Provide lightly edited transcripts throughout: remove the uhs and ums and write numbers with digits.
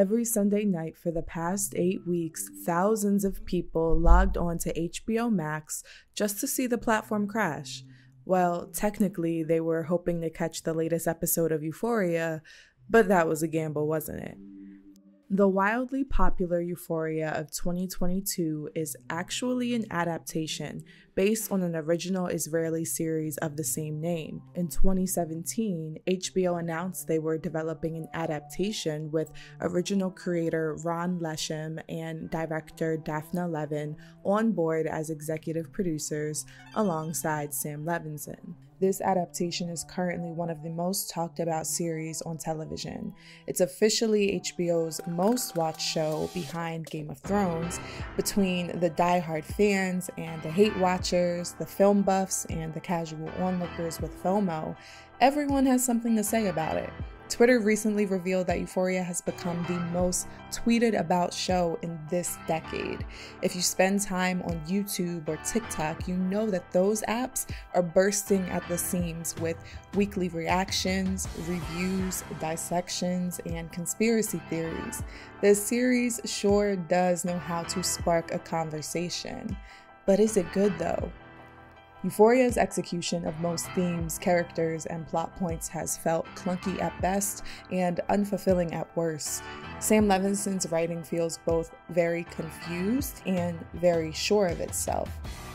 every Sunday night for the past 8 weeks, thousands of people logged on to HBO Max just to see the platform crash. Well, technically, they were hoping to catch the latest episode of Euphoria, but that was a gamble, wasn't it? The wildly popular Euphoria of 2022 is actually an adaptation based on an original Israeli series of the same name. In 2017, HBO announced they were developing an adaptation with original creator Ron Leshem and director Daphna Levin on board as executive producers alongside Sam Levinson. This adaptation is currently one of the most talked about series on television. It's officially HBO's most watched show behind Game of Thrones. Between the diehard fans and the hate watchers, the film buffs, and the casual onlookers with FOMO, everyone has something to say about it. Twitter recently revealed that Euphoria has become the most tweeted about show in this decade. If you spend time on YouTube or TikTok, you know that those apps are bursting at the seams with weekly reactions, reviews, dissections, and conspiracy theories. This series sure does know how to spark a conversation. But is it good though? Euphoria's execution of most themes, characters, and plot points has felt clunky at best and unfulfilling at worst. Sam Levinson's writing feels both very confused and very sure of itself.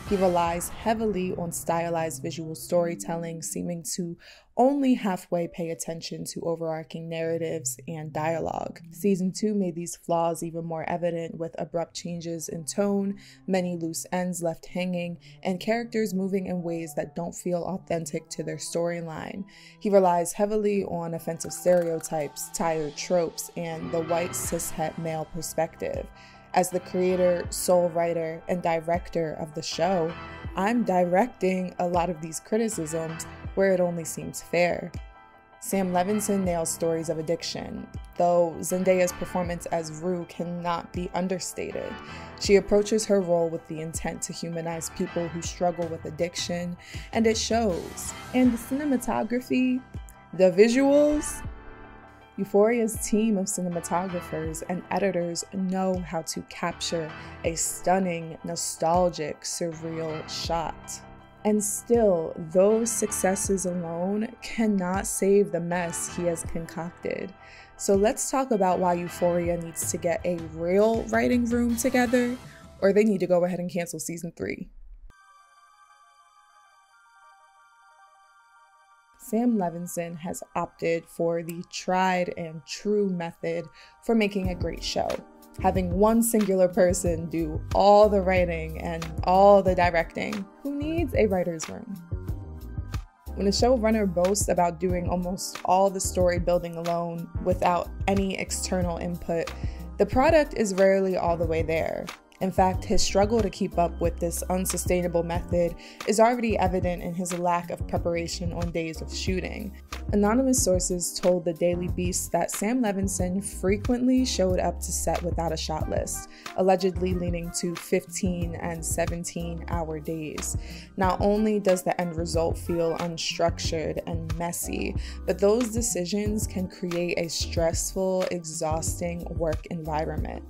He relies heavily on stylized visual storytelling, seeming to only halfway pay attention to overarching narratives and dialogue. Season 2 made these flaws even more evident, with abrupt changes in tone, many loose ends left hanging, and characters moving in ways that don't feel authentic to their storyline. He relies heavily on offensive stereotypes, tired tropes, and the white cishet male perspective. As the creator, sole writer, and director of the show, I'm directing a lot of these criticisms where it only seems fair. Sam Levinson nails stories of addiction, though Zendaya's performance as Rue cannot be understated. She approaches her role with the intent to humanize people who struggle with addiction, and it shows. And the cinematography, the visuals, Euphoria's team of cinematographers and editors know how to capture a stunning, nostalgic, surreal shot. And still, those successes alone cannot save the mess he has concocted. So let's talk about why Euphoria needs to get a real writing room together, or they need to go ahead and cancel season 3. Sam Levinson has opted for the tried and true method for making a great show, having one singular person do all the writing and all the directing. Who needs a writer's room? When a showrunner boasts about doing almost all the story building alone without any external input, the product is rarely all the way there. In fact, his struggle to keep up with this unsustainable method is already evident in his lack of preparation on days of shooting. Anonymous sources told the Daily Beast that Sam Levinson frequently showed up to set without a shot list, allegedly leading to 15- and 17-hour days. Not only does the end result feel unstructured and messy, but those decisions can create a stressful, exhausting work environment.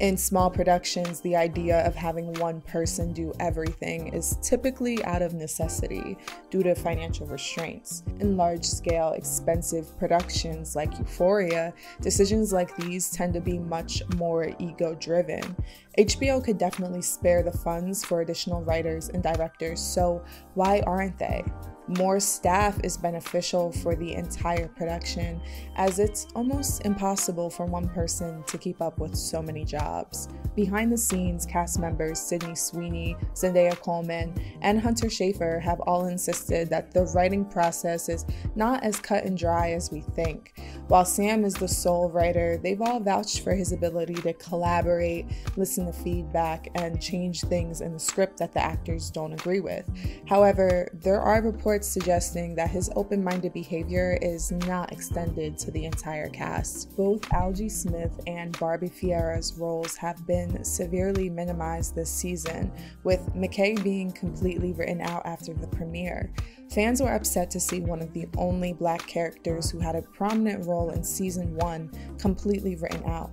In small productions, the idea of having one person do everything is typically out of necessity due to financial restraints. In large-scale, expensive productions like Euphoria, decisions like these tend to be much more ego-driven. HBO could definitely spare the funds for additional writers and directors, so why aren't they? More staff is beneficial for the entire production, as it's almost impossible for one person to keep up with so many jobs. Behind the scenes, cast members Sydney Sweeney, Zendaya Coleman, and Hunter Schafer have all insisted that the writing process is not as cut and dry as we think. While Sam is the sole writer, they've all vouched for his ability to collaborate, listen to feedback, and change things in the script that the actors don't agree with. However, there are reports reports suggesting that his open-minded behavior is not extended to the entire cast. Both Algee Smith and Barbie Fiera's roles have been severely minimized this season, with McKay being completely written out after the premiere. Fans were upset to see one of the only Black characters who had a prominent role in season 1 completely written out.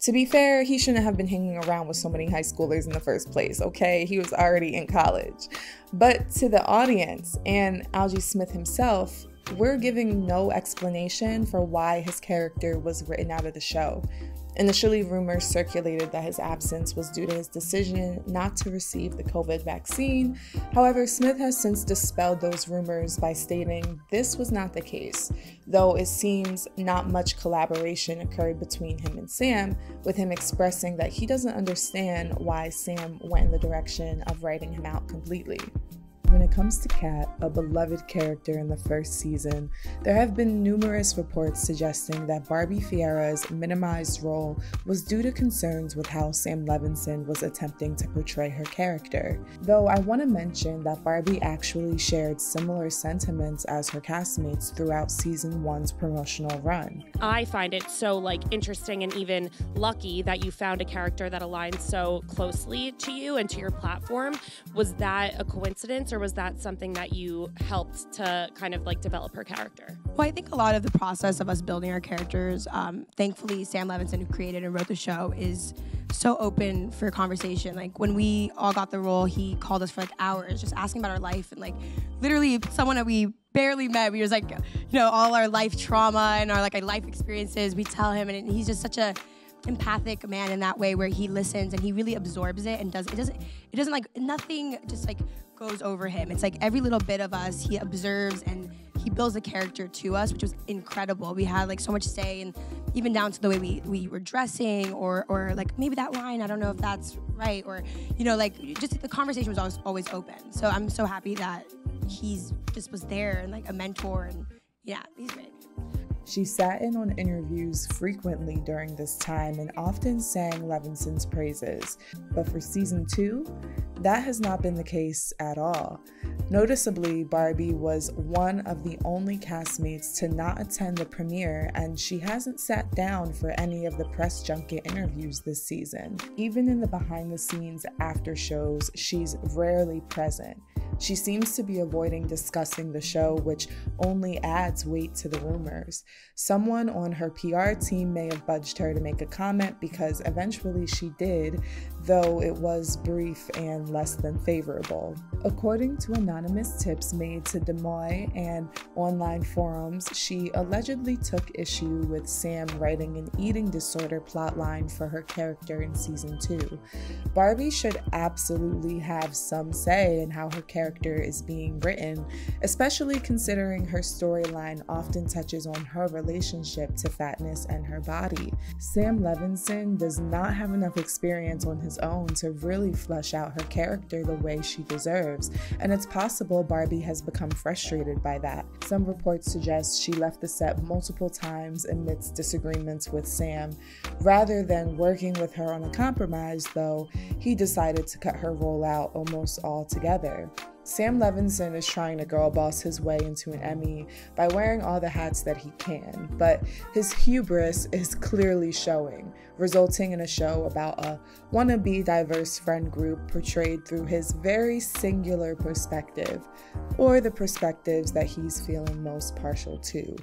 To be fair, he shouldn't have been hanging around with so many high schoolers in the first place, okay? He was already in college. But to the audience and Algee Smith himself, we're giving no explanation for why his character was written out of the show. Initially, rumors circulated that his absence was due to his decision not to receive the COVID vaccine. However, Smith has since dispelled those rumors by stating this was not the case, though it seems not much collaboration occurred between him and Sam, with him expressing that he doesn't understand why Sam went in the direction of writing him out completely. When it comes to Kat, a beloved character in the first season, there have been numerous reports suggesting that Barbie Fiera's minimized role was due to concerns with how Sam Levinson was attempting to portray her character. Though I want to mention that Barbie actually shared similar sentiments as her castmates throughout season 1's promotional run. I find it so interesting and even lucky that you found a character that aligns so closely to you and to your platform. Was that a coincidence, or was that something that you helped to kind of develop her character? Well, I think a lot of the process of us building our characters, thankfully Sam Levinson, who created and wrote the show, is so open for conversation. When we all got the role, he called us for hours just asking about our life, and literally someone that we barely met, we were all our life trauma and our life experiences, we tell him, and he's just such a empathic man in that way, where he listens and he really absorbs it and doesn't nothing just goes over him. It's every little bit of us he observes, and he builds the character to us, which was incredible. We had so much say, and even down to the way we were dressing, or maybe that line, I don't know if that's right, or just the conversation was always open. So I'm so happy that he's just was there and a mentor, and yeah, he's great. She sat in on interviews frequently during this time and often sang Levinson's praises, but for season 2, that has not been the case at all. Noticeably, Barbie was one of the only castmates to not attend the premiere, and she hasn't sat down for any of the press junket interviews this season. Even in the behind-the-scenes after shows, she's rarely present. She seems to be avoiding discussing the show, which only adds weight to the rumors. Someone on her PR team may have budged her to make a comment, because eventually she did, though it was brief and less than favorable. According to anonymous tips made to Demie and online forums, she allegedly took issue with Sam writing an eating disorder plotline for her character in season 2. Barbie should absolutely have some say in how her character is being written, especially considering her storyline often touches on her relationship to fatness and her body. Sam Levinson does not have enough experience on his own to really flesh out her character the way she deserves, and it's possible Barbie has become frustrated by that. Some reports suggest she left the set multiple times amidst disagreements with Sam. Rather than working with her on a compromise, though, he decided to cut her role out almost altogether. Sam Levinson is trying to girl boss his way into an Emmy by wearing all the hats that he can, but his hubris is clearly showing, resulting in a show about a wannabe diverse friend group portrayed through his very singular perspective, or the perspectives that he's feeling most partial to.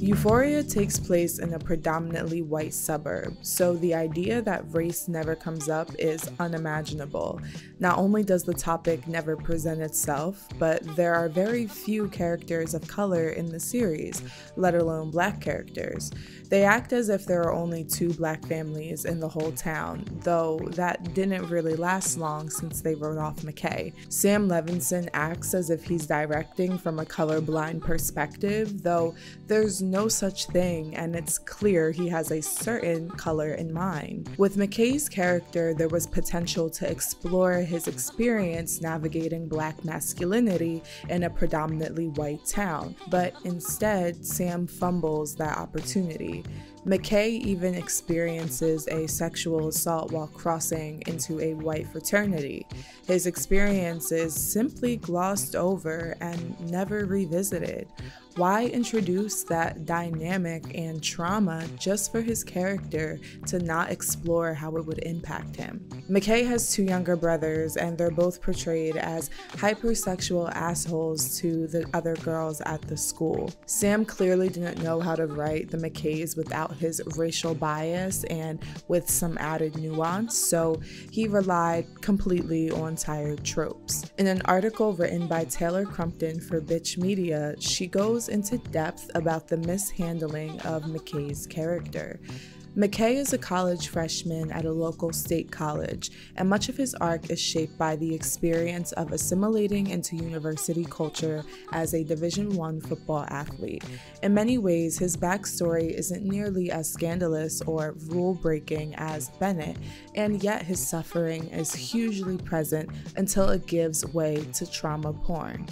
Euphoria takes place in a predominantly white suburb, so the idea that race never comes up is unimaginable. Not only does the topic never present itself, but there are very few characters of color in the series, let alone Black characters. They act as if there are only 2 Black families in the whole town, though that didn't really last long since they wrote off McKay. Sam Levinson acts as if he's directing from a colorblind perspective, though there's no no such thing, and it's clear he has a certain color in mind. With McKay's character, there was potential to explore his experience navigating black masculinity in a predominantly white town, but instead, Sam fumbles that opportunity. McKay even experiences a sexual assault while crossing into a white fraternity. His experience is simply glossed over and never revisited. Why introduce that dynamic and trauma just for his character to not explore how it would impact him? McKay has two younger brothers, and they're both portrayed as hypersexual assholes to the other girls at the school. Sam clearly didn't know how to write the McKays without his racial bias and with some added nuance, so he relied completely on tired tropes. In an article written by Taylor Crumpton for Bitch Media, she goes into depth about the mishandling of McKay's character. McKay is a college freshman at a local state college, and much of his arc is shaped by the experience of assimilating into university culture as a Division I football athlete. In many ways, his backstory isn't nearly as scandalous or rule-breaking as Bennett, and yet his suffering is hugely present until it gives way to trauma porn.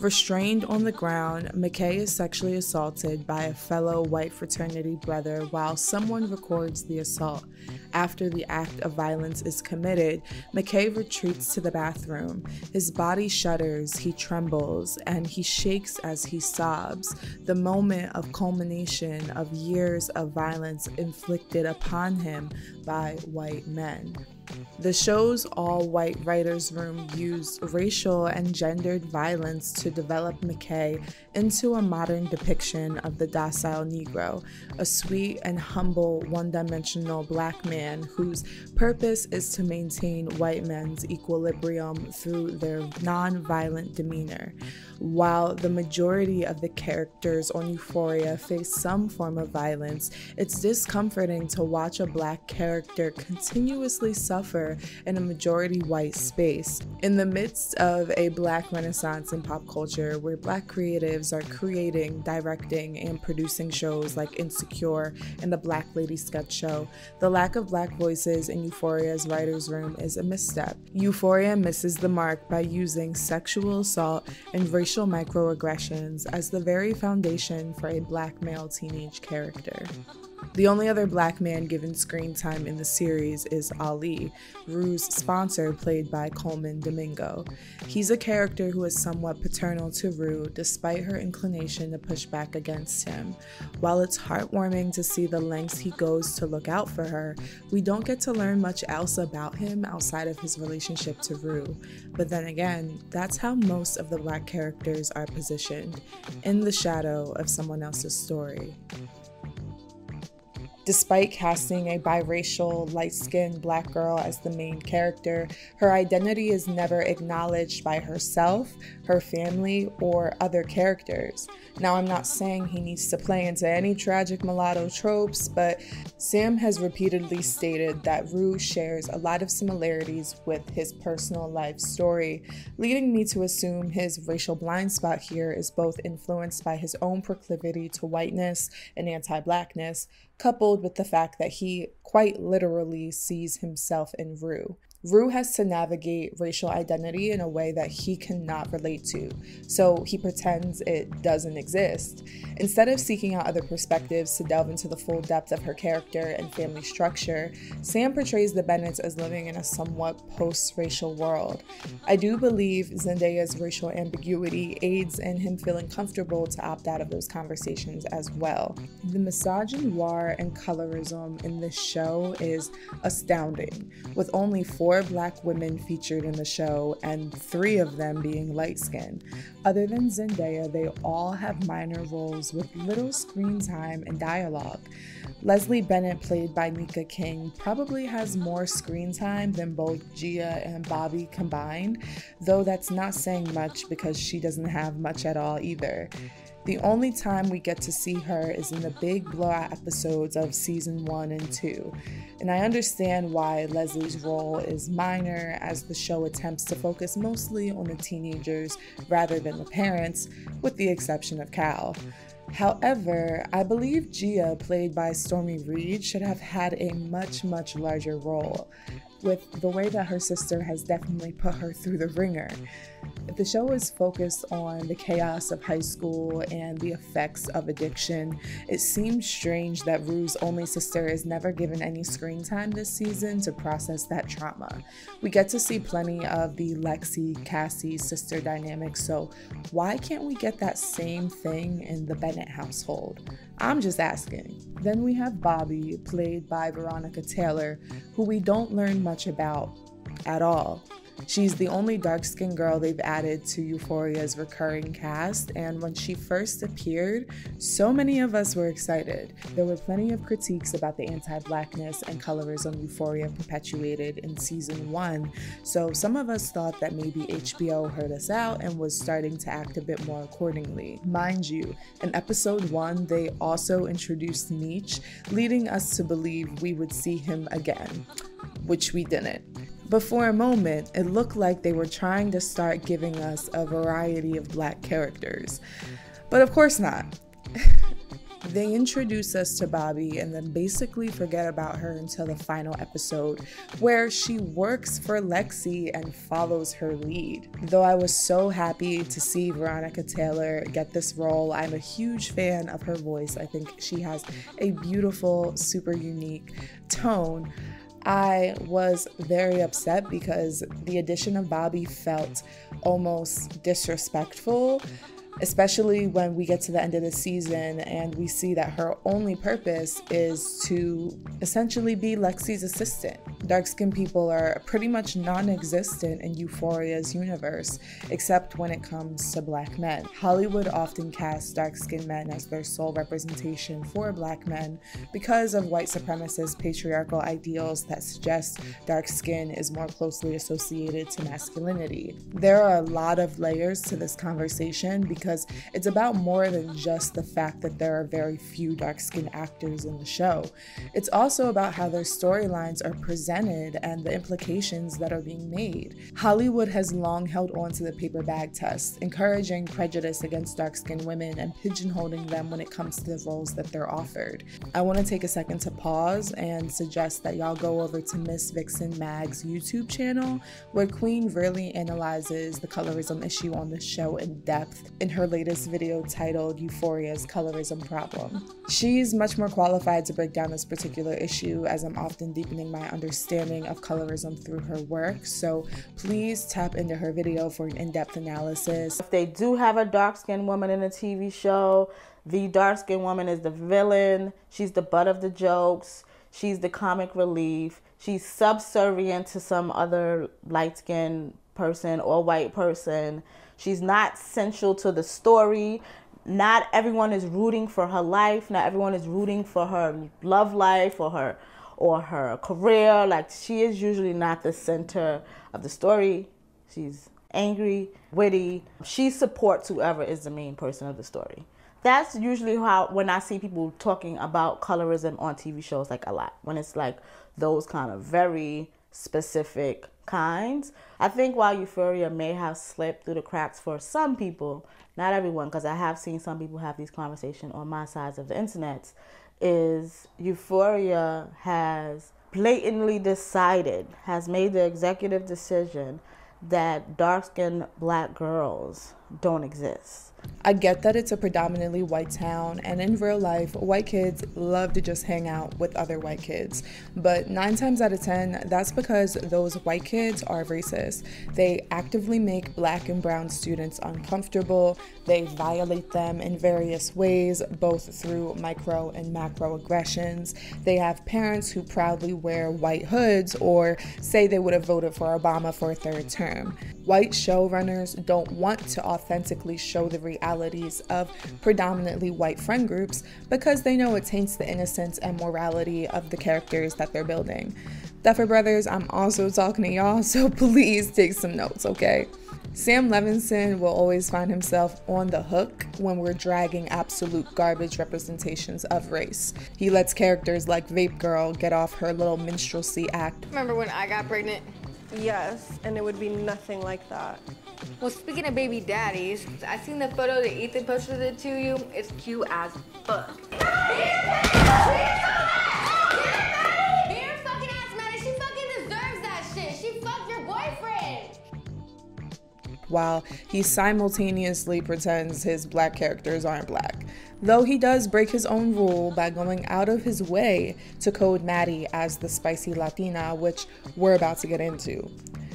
Restrained on the ground, McKay is sexually assaulted by a fellow white fraternity brother while someone records the assault. After the act of violence is committed, McKay retreats to the bathroom. His body shudders, he trembles, and he shakes as he sobs. The moment of culmination of years of violence inflicted upon him by white men. The show's all-white writers' room used racial and gendered violence to develop McKay into a modern depiction of the docile Negro, a sweet and humble one-dimensional black man whose purpose is to maintain white men's equilibrium through their non-violent demeanor. While the majority of the characters on Euphoria face some form of violence, it's discomforting to watch a black character continuously suffer in a majority white space. In the midst of a black renaissance in pop culture, where black creatives are creating, directing, and producing shows like Insecure and the Black Lady Sketch Show, the lack of black voices in Euphoria's writer's room is a misstep. Euphoria misses the mark by using sexual assault and racial microaggressions as the very foundation for a black male teenage character. The only other black man given screen time in the series is Ali, Rue's sponsor, played by Colman Domingo. He's a character who is somewhat paternal to Rue, despite her inclination to push back against him. While it's heartwarming to see the lengths he goes to look out for her, we don't get to learn much else about him outside of his relationship to Rue. But then again, that's how most of the black characters are positioned, in the shadow of someone else's story. Despite casting a biracial, light-skinned black girl as the main character, her identity is never acknowledged by herself, her family, or other characters. Now, I'm not saying he needs to play into any tragic mulatto tropes, but Sam has repeatedly stated that Rue shares a lot of similarities with his personal life story, leading me to assume his racial blind spot here is both influenced by his own proclivity to whiteness and anti-blackness, coupled with the fact that he quite literally sees himself in Rue. Rue has to navigate racial identity in a way that he cannot relate to, so he pretends it doesn't exist. Instead of seeking out other perspectives to delve into the full depth of her character and family structure, Sam portrays the Bennetts as living in a somewhat post-racial world. I do believe Zendaya's racial ambiguity aids in him feeling comfortable to opt out of those conversations as well. The misogynoir and colorism in this show is astounding, with only 4 black women featured in the show and 3 of them being light-skinned. Other than Zendaya, they all have minor roles with little screen time and dialogue. Leslie Bennett, played by Nika King, probably has more screen time than both Gia and Bobby combined, though that's not saying much because she doesn't have much at all either. The only time we get to see her is in the big blowout episodes of season 1 and 2, and I understand why Leslie's role is minor as the show attempts to focus mostly on the teenagers rather than the parents, with the exception of Cal. However, I believe Gia, played by Storm Reid, should have had a much larger role, with the way that her sister has definitely put her through the ringer. The show is focused on the chaos of high school and the effects of addiction. It seems strange that Rue's only sister is never given any screen time this season to process that trauma. We get to see plenty of the Lexi-Cassie sister dynamic, so why can't we get that same thing in the Bennett household? I'm just asking. Then we have Bobby, played by Veronica Taylor, who we don't learn much about at all. She's the only dark-skinned girl they've added to Euphoria's recurring cast, and when she first appeared, so many of us were excited. There were plenty of critiques about the anti-blackness and colorism Euphoria perpetuated in season 1, so some of us thought that maybe HBO heard us out and was starting to act a bit more accordingly. Mind you, in episode 1, they also introduced Nietzsche, leading us to believe we would see him again, which we didn't. But for a moment, it looked like they were trying to start giving us a variety of black characters. But of course not. They introduce us to Bobby and then basically forget about her until the final episode, where she works for Lexi and follows her lead. Though I was so happy to see Veronica Taylor get this role, I'm a huge fan of her voice. I think she has a beautiful, super unique tone. I was very upset because the addition of Bobby felt almost disrespectful, especially when we get to the end of the season and we see that her only purpose is to essentially be Lexi's assistant. Dark-skinned people are pretty much non-existent in Euphoria's universe, except when it comes to black men. Hollywood often casts dark-skinned men as their sole representation for black men because of white supremacist patriarchal ideals that suggest dark skin is more closely associated to masculinity. There are a lot of layers to this conversation because it's about more than just the fact that there are very few dark-skinned actors in the show. It's also about how their storylines are presented and the implications that are being made. Hollywood has long held on to the paper bag test, encouraging prejudice against dark-skinned women and pigeonholing them when it comes to the roles that they're offered. I want to take a second to pause and suggest that y'all go over to Miss Vixen Mag's YouTube channel, where Queen really analyzes the colorism issue on the show in depth in her latest video titled Euphoria's Colorism Problem. She's much more qualified to break down this particular issue, as I'm often deepening my understanding of colorism through her work, so please tap into her video for an in-depth analysis. If they do have a dark-skinned woman in a TV show, the dark-skinned woman is the villain, she's the butt of the jokes, she's the comic relief, she's subservient to some other light-skinned person or white person. She's not central to the story. Not everyone is rooting for her life. Not everyone is rooting for her love life or her career. Like, she is usually not the center of the story. She's angry, witty. She supports whoever is the main person of the story. That's usually how, when I see people talking about colorism on TV shows, like a lot, when it's like those kind of very specific kinds. I think while Euphoria may have slipped through the cracks for some people, not everyone, because I have seen some people have these conversations on my sides of the internet, is Euphoria has blatantly decided, has made the executive decision that dark-skinned black girls don't exist. I get that it's a predominantly white town, and in real life, white kids love to just hang out with other white kids. But 9 times out of 10, that's because those white kids are racist. They actively make black and brown students uncomfortable. They violate them in various ways, both through micro and macro aggressions. They have parents who proudly wear white hoods or say they would have voted for Obama for a 3rd term. White showrunners don't want to authentically show the realities of predominantly white friend groups because they know it taints the innocence and morality of the characters that they're building. Duffer Brothers, I'm also talking to y'all, so please take some notes, okay? Sam Levinson will always find himself on the hook when we're dragging absolute garbage representations of race. He lets characters like Vape Girl get off her little minstrelsy act. Remember when I got pregnant? Yes, and it would be nothing like that. Well, speaking of baby daddies, I seen the photo that Ethan posted it to you. It's cute as fuck. Beer fucking ass matter. She fucking deserves that shit. She fucked your boyfriend. While he simultaneously pretends his black characters aren't black. Though he does break his own rule by going out of his way to code Maddie as the spicy Latina, which we're about to get into.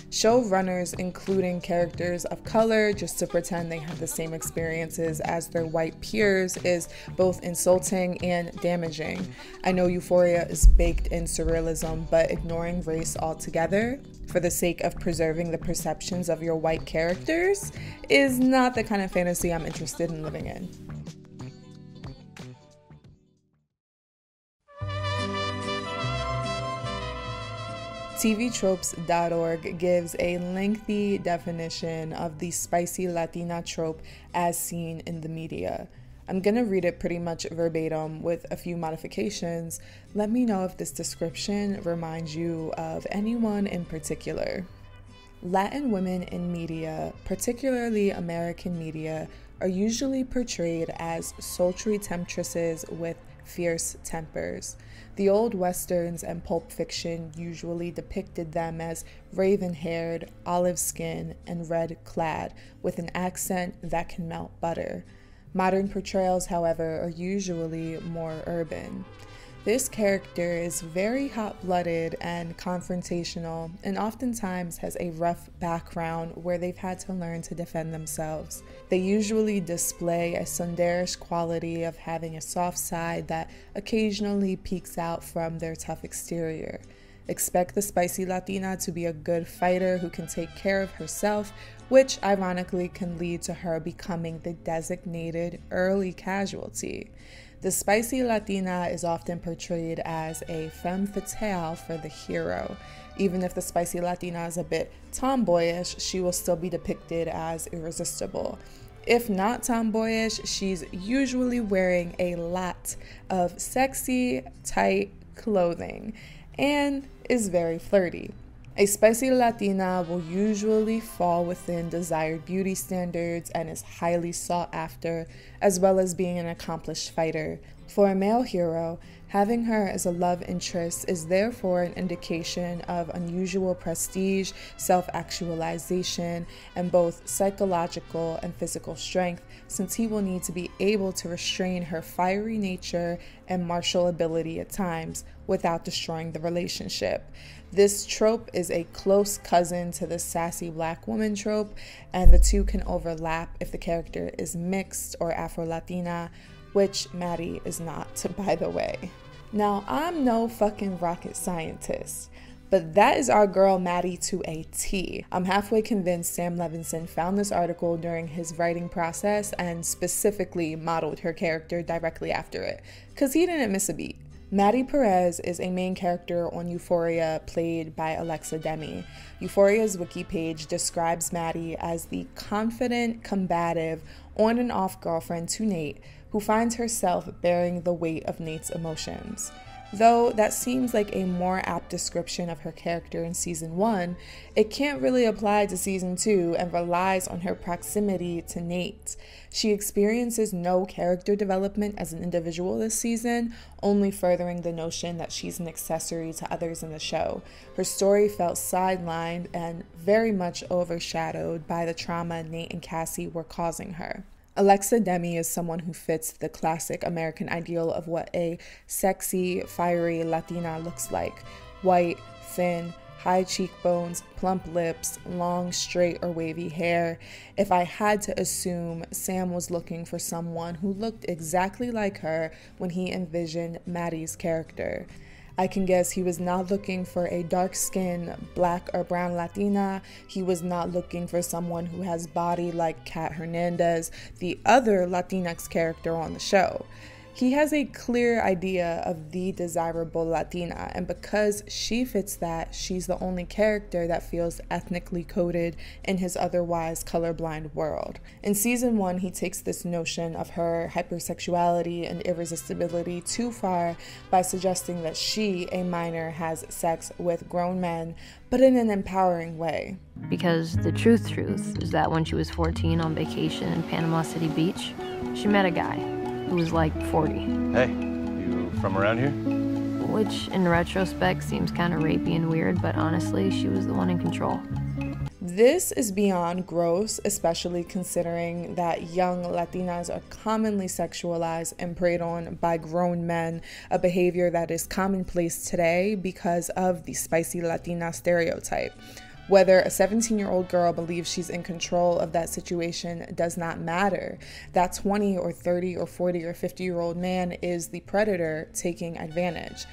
Showrunners including characters of color just to pretend they have the same experiences as their white peers is both insulting and damaging. I know Euphoria is baked in surrealism, but ignoring race altogether for the sake of preserving the perceptions of your white characters is not the kind of fantasy I'm interested in living in. TVtropes.org gives a lengthy definition of the spicy Latina trope as seen in the media. I'm gonna read it pretty much verbatim with a few modifications. Let me know if this description reminds you of anyone in particular. Latin women in media, particularly American media, are usually portrayed as sultry temptresses with fierce tempers. The old westerns and pulp fiction usually depicted them as raven-haired, olive-skinned, and red-clad, with an accent that can melt butter. Modern portrayals, however, are usually more urban. This character is very hot-blooded and confrontational, and oftentimes has a rough background where they've had to learn to defend themselves. They usually display a tsundere-ish quality of having a soft side that occasionally peeks out from their tough exterior. Expect the spicy Latina to be a good fighter who can take care of herself, which ironically can lead to her becoming the designated early casualty. The spicy Latina is often portrayed as a femme fatale for the hero. Even if the spicy Latina is a bit tomboyish, she will still be depicted as irresistible. If not tomboyish, she's usually wearing a lot of sexy, tight clothing and is very flirty. A spicy Latina will usually fall within desired beauty standards and is highly sought after, as well as being an accomplished fighter. For a male hero, having her as a love interest is therefore an indication of unusual prestige, self-actualization, and both psychological and physical strength, since he will need to be able to restrain her fiery nature and martial ability at times without destroying the relationship. This trope is a close cousin to the sassy black woman trope, and the two can overlap if the character is mixed or Afro-Latina, which Maddie is not, by the way. Now, I'm no fucking rocket scientist, but that is our girl Maddie to a T. I'm halfway convinced Sam Levinson found this article during his writing process and specifically modeled her character directly after it, because he didn't miss a beat. Maddie Perez is a main character on Euphoria played by Alexa Demie. Euphoria's wiki page describes Maddie as the confident, combative, on and off girlfriend to Nate who finds herself bearing the weight of Nate's emotions. Though that seems like a more apt description of her character in season 1, it can't really apply to season 2 and relies on her proximity to Nate. She experiences no character development as an individual this season, only furthering the notion that she's an accessory to others in the show. Her story felt sidelined and very much overshadowed by the trauma Nate and Cassie were causing her. Alexa Demie is someone who fits the classic American ideal of what a sexy, fiery Latina looks like. White, thin, high cheekbones, plump lips, long, straight, or wavy hair. If I had to assume, Sam was looking for someone who looked exactly like her when he envisioned Maddie's character. I can guess he was not looking for a dark-skinned, black or brown Latina. He was not looking for someone who has body like Kat Hernandez, the other Latinx character on the show. He has a clear idea of the desirable Latina, and because she fits that, she's the only character that feels ethnically coded in his otherwise colorblind world. In season one, he takes this notion of her hypersexuality and irresistibility too far by suggesting that she, a minor, has sex with grown men, but in an empowering way. Because the truth is that when she was 14 on vacation in Panama City Beach, she met a guy who was like 40. Hey, you from around here? Which in retrospect seems kind of rapey and weird, but honestly, she was the one in control. This is beyond gross, especially considering that young Latinas are commonly sexualized and preyed on by grown men, a behavior that is commonplace today because of the spicy Latina stereotype. Whether a 17-year-old girl believes she's in control of that situation does not matter. That 20 or 30 or 40 or 50-year-old man is the predator taking advantage.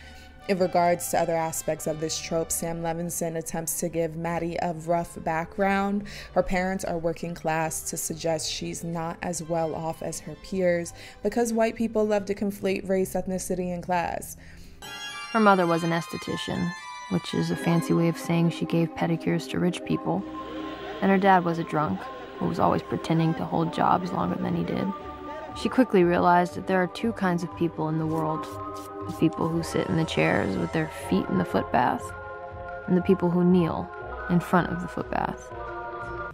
In regards to other aspects of this trope, Sam Levinson attempts to give Maddie a rough background. Her parents are working class to suggest she's not as well off as her peers because white people love to conflate race, ethnicity, and class. Her mother was an esthetician, which is a fancy way of saying she gave pedicures to rich people. And her dad was a drunk who was always pretending to hold jobs longer than he did. She quickly realized that there are two kinds of people in the world. The people who sit in the chairs with their feet in the footbath, and the people who kneel in front of the footbath.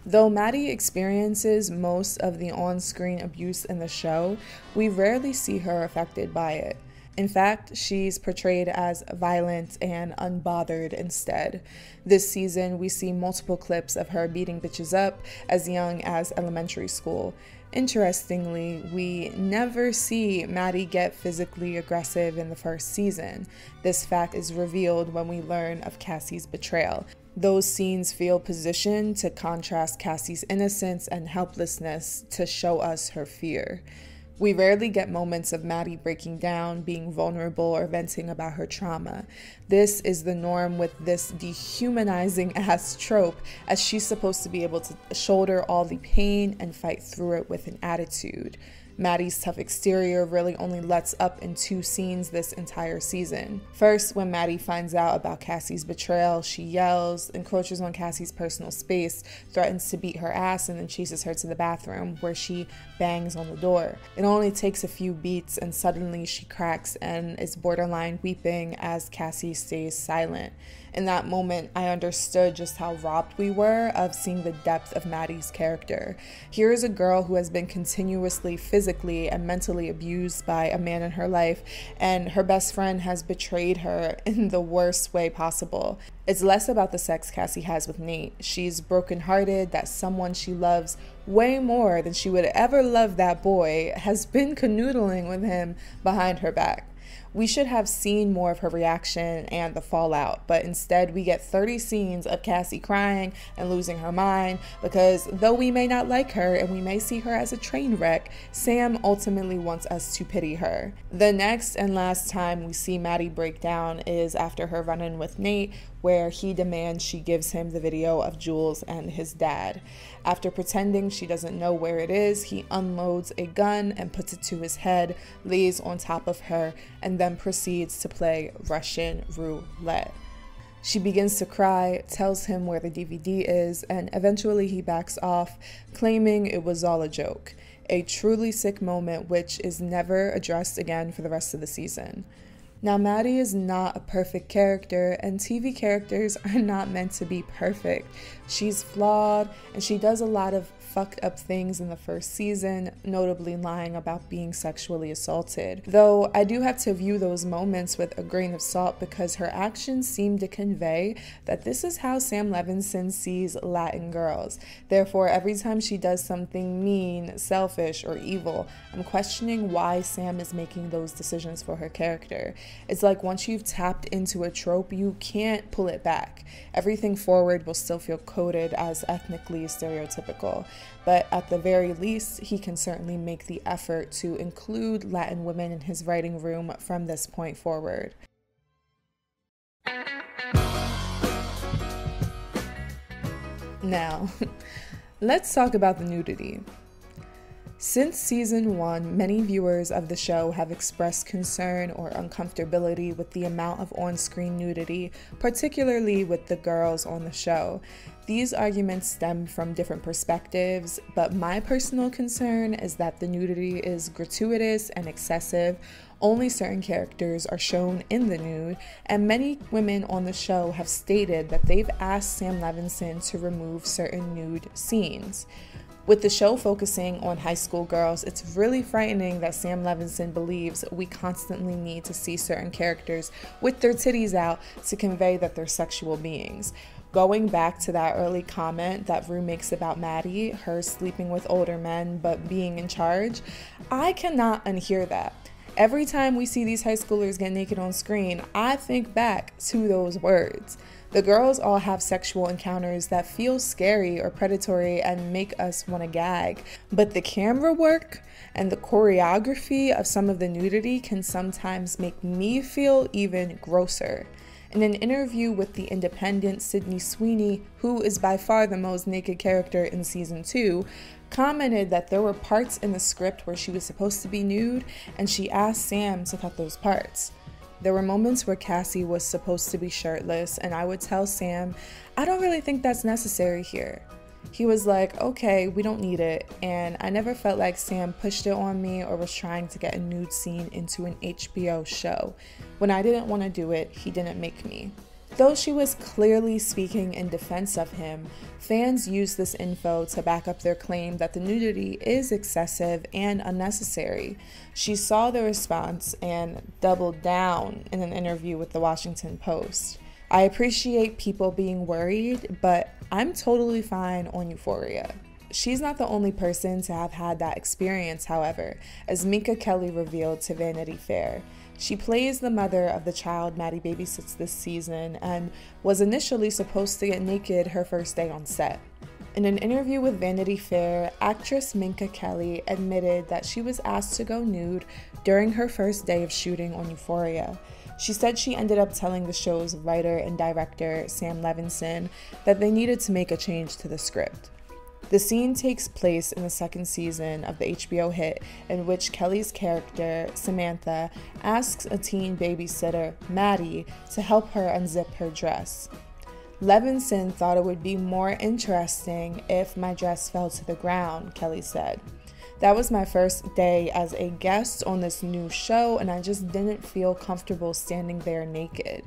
Though Maddie experiences most of the on-screen abuse in the show, we rarely see her affected by it. In fact, she's portrayed as violent and unbothered instead. This season, we see multiple clips of her beating bitches up as young as elementary school. Interestingly, we never see Maddie get physically aggressive in the first season. This fact is revealed when we learn of Cassie's betrayal. Those scenes feel positioned to contrast Cassie's innocence and helplessness to show us her fear. We rarely get moments of Maddie breaking down, being vulnerable, or venting about her trauma. This is the norm with this dehumanizing-ass trope, as she's supposed to be able to shoulder all the pain and fight through it with an attitude. Maddie's tough exterior really only lets up in two scenes this entire season. First, when Maddie finds out about Cassie's betrayal, she yells, encroaches on Cassie's personal space, threatens to beat her ass, and then chases her to the bathroom, where she bangs on the door. It only takes a few beats, and suddenly she cracks and is borderline weeping as Cassie stays silent. In that moment, I understood just how robbed we were of seeing the depth of Maddie's character. Here is a girl who has been continuously physically and mentally abused by a man in her life, and her best friend has betrayed her in the worst way possible. It's less about the sex Cassie has with Nate. She's brokenhearted that someone she loves way more than she would ever love that boy has been canoodling with him behind her back. We should have seen more of her reaction and the fallout, but instead we get 30 scenes of Cassie crying and losing her mind because though we may not like her and we may see her as a train wreck, Sam ultimately wants us to pity her. The next and last time we see Maddie break down is after her run-in with Nate, where he demands she gives him the video of Jules and his dad. After pretending she doesn't know where it is, he unloads a gun and puts it to his head, lays on top of her, and then proceeds to play Russian roulette. She begins to cry, tells him where the DVD is, and eventually he backs off, claiming it was all a joke. A truly sick moment which is never addressed again for the rest of the season. Now, Maddie is not a perfect character, and TV characters are not meant to be perfect. She's flawed, and she does a lot of fucked up things in the first season, notably lying about being sexually assaulted. Though I do have to view those moments with a grain of salt because her actions seem to convey that this is how Sam Levinson sees Latin girls. Therefore, every time she does something mean, selfish, or evil, I'm questioning why Sam is making those decisions for her character. It's like once you've tapped into a trope, you can't pull it back. Everything forward will still feel coded as ethnically stereotypical. But at the very least, he can certainly make the effort to include Latin women in his writing room from this point forward. Now, let's talk about the nudity. Since season 1, many viewers of the show have expressed concern or uncomfortability with the amount of on-screen nudity, particularly with the girls on the show. These arguments stem from different perspectives, but my personal concern is that the nudity is gratuitous and excessive. Only certain characters are shown in the nude, and many women on the show have stated that they've asked Sam Levinson to remove certain nude scenes. With the show focusing on high school girls, it's really frightening that Sam Levinson believes we constantly need to see certain characters with their titties out to convey that they're sexual beings. Going back to that early comment that Rue makes about Maddie, her sleeping with older men but being in charge, I cannot unhear that. Every time we see these high schoolers get naked on screen, I think back to those words. The girls all have sexual encounters that feel scary or predatory and make us want to gag, but the camera work and the choreography of some of the nudity can sometimes make me feel even grosser. In an interview with The Independent, Sydney Sweeney, who is by far the most naked character in season 2, commented that there were parts in the script where she was supposed to be nude, and she asked Sam to cut those parts. There were moments where Cassie was supposed to be shirtless, and I would tell Sam, I don't really think that's necessary here. He was like, okay, we don't need it, and I never felt like Sam pushed it on me or was trying to get a nude scene into an HBO show. When I didn't want to do it, he didn't make me. Though she was clearly speaking in defense of him, fans used this info to back up their claim that the nudity is excessive and unnecessary. She saw the response and doubled down in an interview with The Washington Post. I appreciate people being worried, but I'm totally fine on Euphoria. She's not the only person to have had that experience, however, as Minka Kelly revealed to Vanity Fair. She plays the mother of the child Maddie babysits this season and was initially supposed to get naked her first day on set. In an interview with Vanity Fair, actress Minka Kelly admitted that she was asked to go nude during her first day of shooting on Euphoria. She said she ended up telling the show's writer and director, Sam Levinson, that they needed to make a change to the script. The scene takes place in the second season of the HBO hit, in which Kelly's character, Samantha, asks a teen babysitter, Maddie, to help her unzip her dress. Levinson thought it would be more interesting if my dress fell to the ground, Kelly said. That was my first day as a guest on this new show, and I just didn't feel comfortable standing there naked.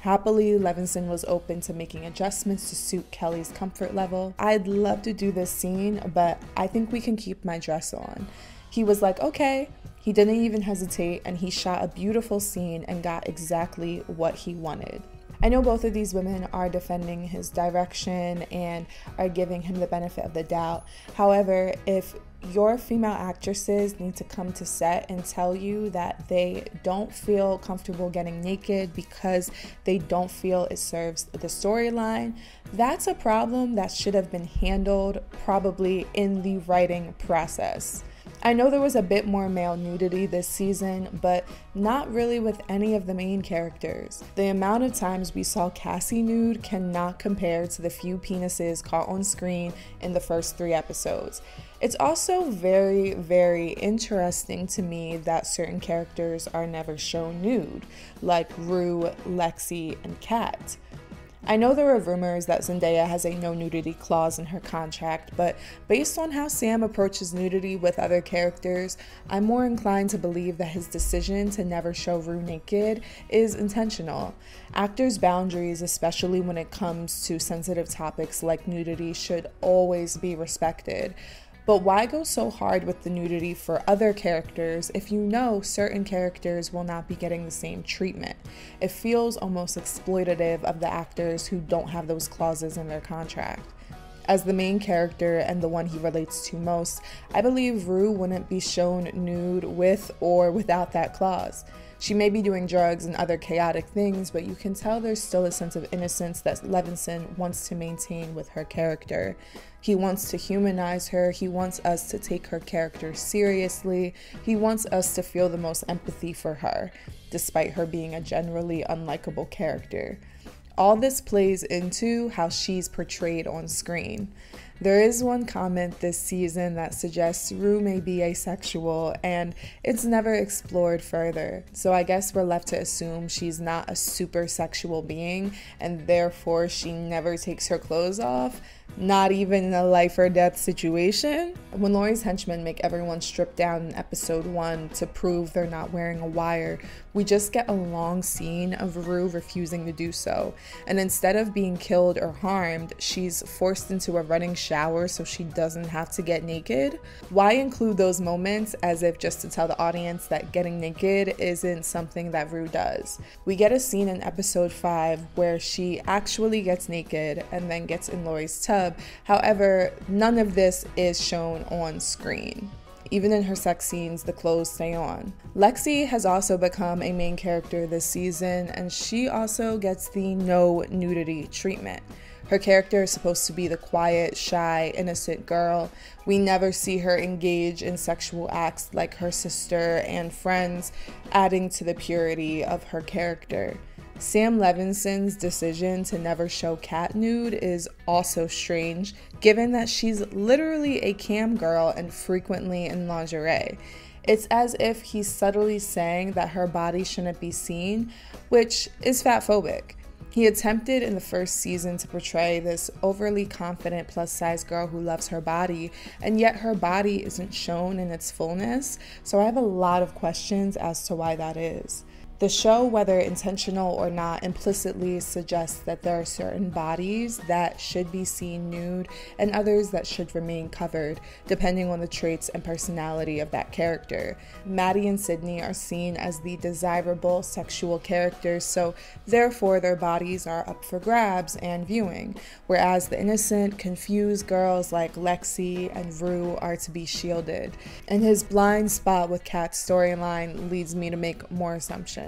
Happily, Levinson was open to making adjustments to suit Kelly's comfort level. I'd love to do this scene, but I think we can keep my dress on. He was like, okay. He didn't even hesitate, and he shot a beautiful scene and got exactly what he wanted. I know both of these women are defending his direction and are giving him the benefit of the doubt. However, if your female actresses need to come to set and tell you that they don't feel comfortable getting naked because they don't feel it serves the storyline, that's a problem that should have been handled probably in the writing process. I know there was a bit more male nudity this season, but not really with any of the main characters. The amount of times we saw Cassie nude cannot compare to the few penises caught on screen in the first 3 episodes. It's also very, very interesting to me that certain characters are never shown nude, like Rue, Lexi, and Kat. I know there are rumors that Zendaya has a no nudity clause in her contract, but based on how Sam approaches nudity with other characters, I'm more inclined to believe that his decision to never show Rue naked is intentional. Actors' boundaries, especially when it comes to sensitive topics like nudity, should always be respected. But why go so hard with the nudity for other characters if you know certain characters will not be getting the same treatment? It feels almost exploitative of the actors who don't have those clauses in their contract. As the main character and the one he relates to most, I believe Rue wouldn't be shown nude with or without that clause. She may be doing drugs and other chaotic things, but you can tell there's still a sense of innocence that Levinson wants to maintain with her character. He wants to humanize her, he wants us to take her character seriously, he wants us to feel the most empathy for her, despite her being a generally unlikable character. All this plays into how she's portrayed on screen. There is one comment this season that suggests Rue may be asexual, and it's never explored further. So I guess we're left to assume she's not a super sexual being, and therefore she never takes her clothes off, not even in a life or death situation. When Lori's henchmen make everyone strip down in episode 1 to prove they're not wearing a wire, we just get a long scene of Rue refusing to do so. And instead of being killed or harmed, she's forced into a running shower so she doesn't have to get naked. Why include those moments as if just to tell the audience that getting naked isn't something that Rue does? We get a scene in episode 5 where she actually gets naked and then gets in Lori's tub. However, none of this is shown on screen. Even in her sex scenes, the clothes stay on. Lexi has also become a main character this season, and she also gets the no nudity treatment. Her character is supposed to be the quiet, shy, innocent girl. We never see her engage in sexual acts like her sister and friends, adding to the purity of her character. Sam Levinson's decision to never show Kat nude is also strange, given that she's literally a cam girl and frequently in lingerie. It's as if he's subtly saying that her body shouldn't be seen, which is fatphobic. He attempted in the first season to portray this overly confident plus-size girl who loves her body, and yet her body isn't shown in its fullness, so I have a lot of questions as to why that is. The show, whether intentional or not, implicitly suggests that there are certain bodies that should be seen nude and others that should remain covered, depending on the traits and personality of that character. Maddie and Sydney are seen as the desirable sexual characters, so therefore their bodies are up for grabs and viewing, whereas the innocent, confused girls like Lexi and Rue are to be shielded. And his blind spot with Kat's storyline leads me to make more assumptions.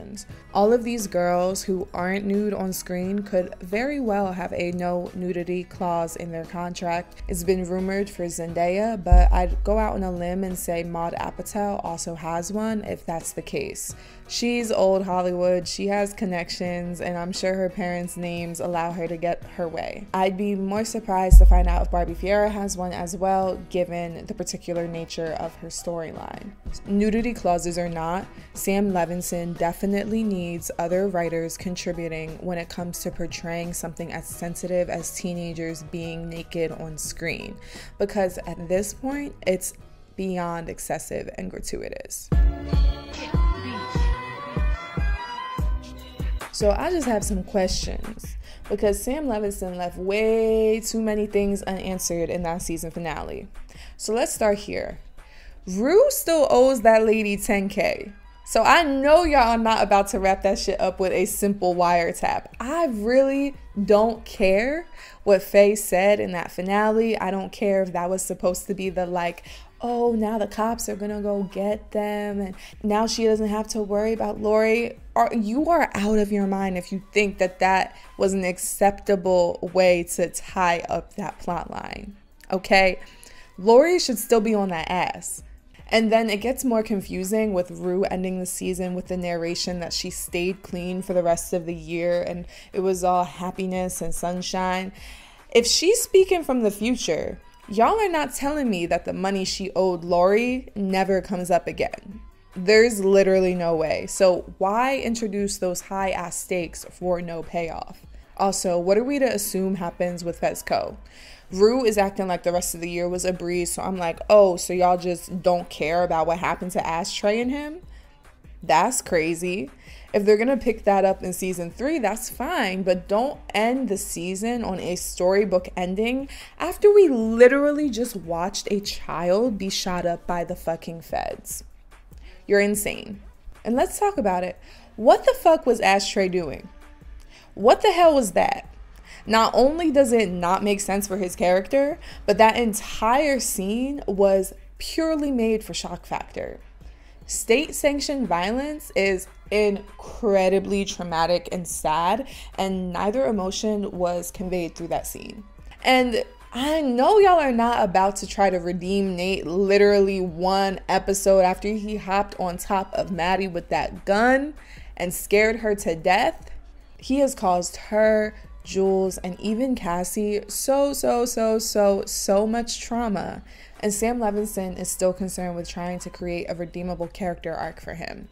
All of these girls who aren't nude on screen could very well have a no nudity clause in their contract. It's been rumored for Zendaya, but I'd go out on a limb and say Maud Apatow also has one if that's the case. She's old Hollywood, she has connections, and I'm sure her parents' names allow her to get her way. I'd be more surprised to find out if Barbie Fiera has one as well, given the particular nature of her storyline. Nudity clauses or not, Sam Levinson definitely needs other writers contributing when it comes to portraying something as sensitive as teenagers being naked on screen, because at this point, it's beyond excessive and gratuitous. So I just have some questions, because Sam Levinson left way too many things unanswered in that season finale. So let's start here. Rue still owes that lady $10K. So I know y'all are not about to wrap that shit up with a simple wiretap. I really don't care what Faye said in that finale. I don't care if that was supposed to be the like, oh, now the cops are gonna go get them and now she doesn't have to worry about Lori. You are out of your mind if you think that that was an acceptable way to tie up that plot line, okay? Lori should still be on that ass. And then it gets more confusing with Rue ending the season with the narration that she stayed clean for the rest of the year and it was all happiness and sunshine. If she's speaking from the future, y'all are not telling me that the money she owed Lori never comes up again. There's literally no way. So why introduce those high ass stakes for no payoff? Also, what are we to assume happens with Fezco? Rue is acting like the rest of the year was a breeze, so I'm like, oh, so y'all just don't care about what happened to Ashtray and him? That's crazy. If they're gonna pick that up in season 3, that's fine, but don't end the season on a storybook ending after we literally just watched a child be shot up by the fucking feds. You're insane. And let's talk about it. What the fuck was Ashtray doing? What the hell was that? Not only does it not make sense for his character, but that entire scene was purely made for shock factor. State-sanctioned violence is incredibly traumatic and sad, and neither emotion was conveyed through that scene. And I know y'all are not about to try to redeem Nate literally one episode after he hopped on top of Maddie with that gun and scared her to death. He has caused her Jules, and even Cassie so much trauma, and Sam Levinson is still concerned with trying to create a redeemable character arc for him.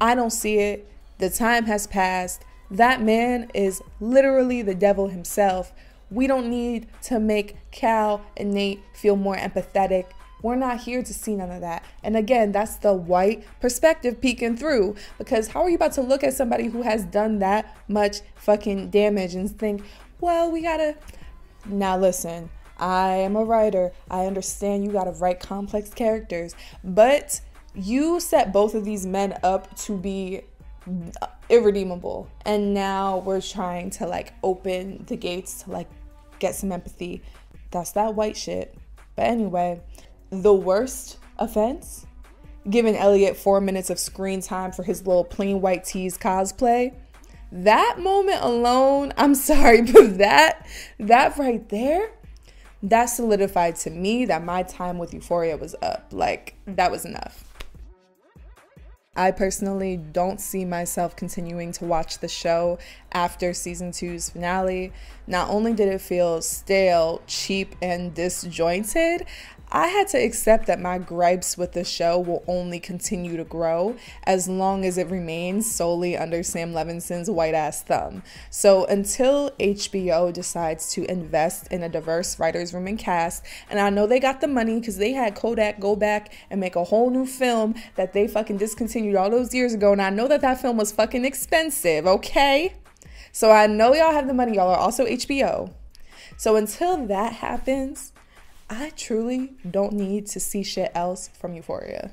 I don't see it. The time has passed. That man is literally the devil himself. We don't need to make Cal and Nate feel more empathetic. We're not here to see none of that. And again, that's the white perspective peeking through, because how are you about to look at somebody who has done that much fucking damage and think, well, we gotta... Now listen, I am a writer. I understand you gotta write complex characters, but you set both of these men up to be irredeemable, and now we're trying to like open the gates to like get some empathy. That's that white shit. But anyway, the worst offense, giving Elliot 4 minutes of screen time for his little plain white tees cosplay. That moment alone, I'm sorry, but that right there, that solidified to me that my time with Euphoria was up. Like, that was enough. I personally don't see myself continuing to watch the show after season 2's finale. Not only did it feel stale, cheap, and disjointed, I had to accept that my gripes with the show will only continue to grow as long as it remains solely under Sam Levinson's white ass thumb. So until HBO decides to invest in a diverse writers room and cast, and I know they got the money because they had Kodak go back and make a whole new film that they fucking discontinued all those years ago, and I know that that film was fucking expensive, okay? So I know y'all have the money, y'all are also HBO. So until that happens, I truly don't need to see shit else from Euphoria.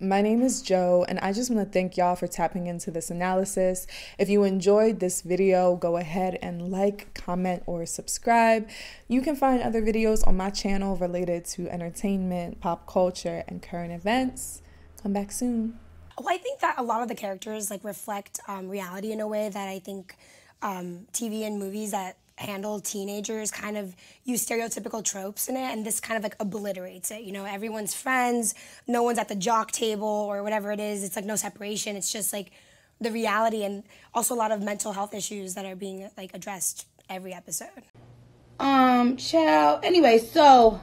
My name is Joe, and I just want to thank y'all for tapping into this analysis. If you enjoyed this video, go ahead and like, comment, or subscribe. You can find other videos on my channel related to entertainment, pop culture, and current events. Come back soon. Well, I think that a lot of the characters like reflect reality in a way that I think TV and movies that handle teenagers kind of use stereotypical tropes in it, and this kind of like obliterates it. You know, everyone's friends, no one's at the jock table or whatever it is. It's like no separation. It's just like the reality, and also a lot of mental health issues that are being like addressed every episode. Anyway, so